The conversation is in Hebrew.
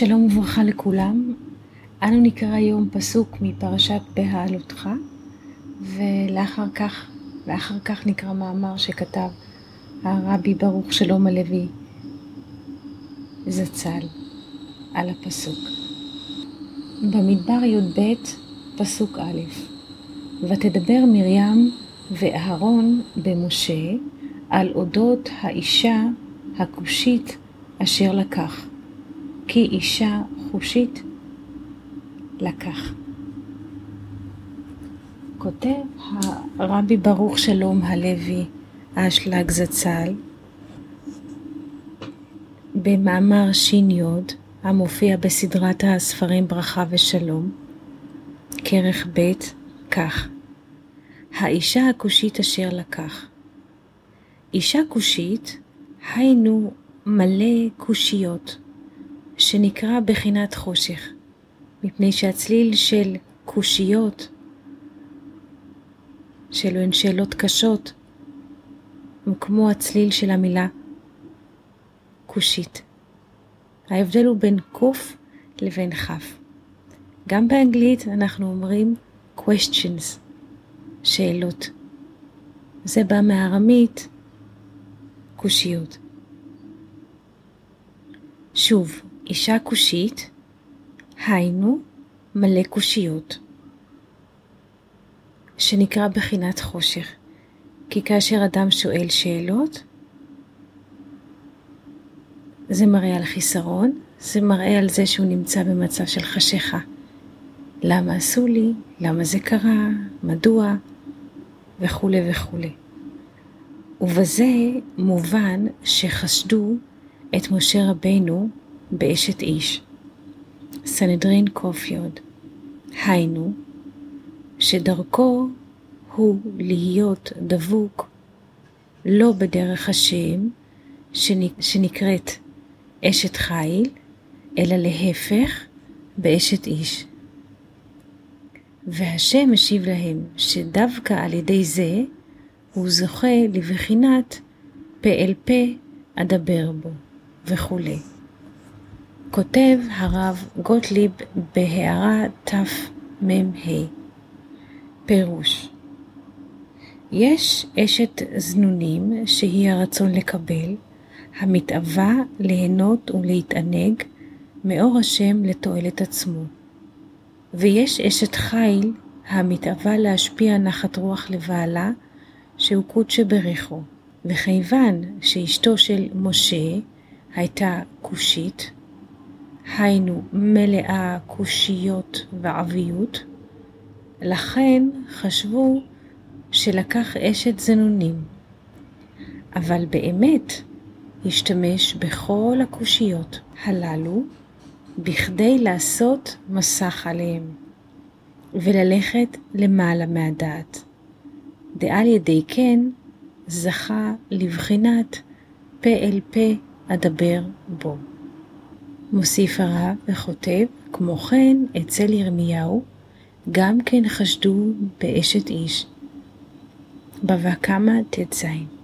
שלום וברכה לכולם. אנו נקרא היום פסוק מפרשת בהעלותך, ולאחר כך נקרא מאמר שכתב הרבי ברוך שלום הלוי זצ"ל על הפסוק. במדבר י"ב פסוק א': ותדבר מרים ואהרון במשה על אודות האישה הכושית אשר לקח, כי אישה חושית לקח. כותב הרבי ברוך שלום הלוי אשלג זצ"ל במאמר שיניוד המופיע בסדרת הספרים ברכה ושלום, כרך ב', כך: האישה הכושית אשר לקח. אישה כושית היינו מלא קושיות, שנקרא בחינת חושך, מפני שהצליל של קושיות, שלו הן שאלות קשות, הוא כמו הצליל של המילה קושית. ההבדל הוא בין קוף לבין חף. גם באנגלית אנחנו אומרים questions, שאלות. זה בא מהארמית קושיות. שוב, אישה קושית היינו מלא קושיות, שנקרא בחינת חושך, כי כאשר אדם שואל שאלות, זה מראה על חיסרון, זה מראה על זה שהוא נמצא במצב של חשיכה. למה עשו לי? למה זה קרה? מדוע? וכו' וכו'. ובזה מובן שחשדו את משה רבנו באשת איש, סנדרין קופיוד, היינו שדרכו הוא להיות דבוק לא בדרך השם שנקראת אשת חיל, אלא להפך, באשת איש. והשם השיב להם שדווקא על ידי זה הוא זוכה לבחינת פה אל פה אדבר בו וכו'. כותב הרב גוטליב בהערה תף ממהי, פירוש: יש אשת זנונים שהיא הרצון לקבל, המתאווה ליהנות ולהתענג מאור השם לתועלת עצמו. ויש אשת חיל המתאווה להשפיע נחת רוח לבעלה, שהוא קודש בריחו. וכיוון שאשתו של משה הייתה קושית, היינו מלאה קושיות ועביות, לכן חשבו שלקח אשת זנונים, אבל באמת השתמש בכל הקושיות הללו בכדי לעשות מסך עליהם וללכת למעלה מהדעת, דעל ידי כן זכה לבחינת פה אל פה אדבר בו. מוסיף הרב וכותב, כמו כן אצל ירמיהו גם כן חשדו באשת איש, בבא קמא ט"ז.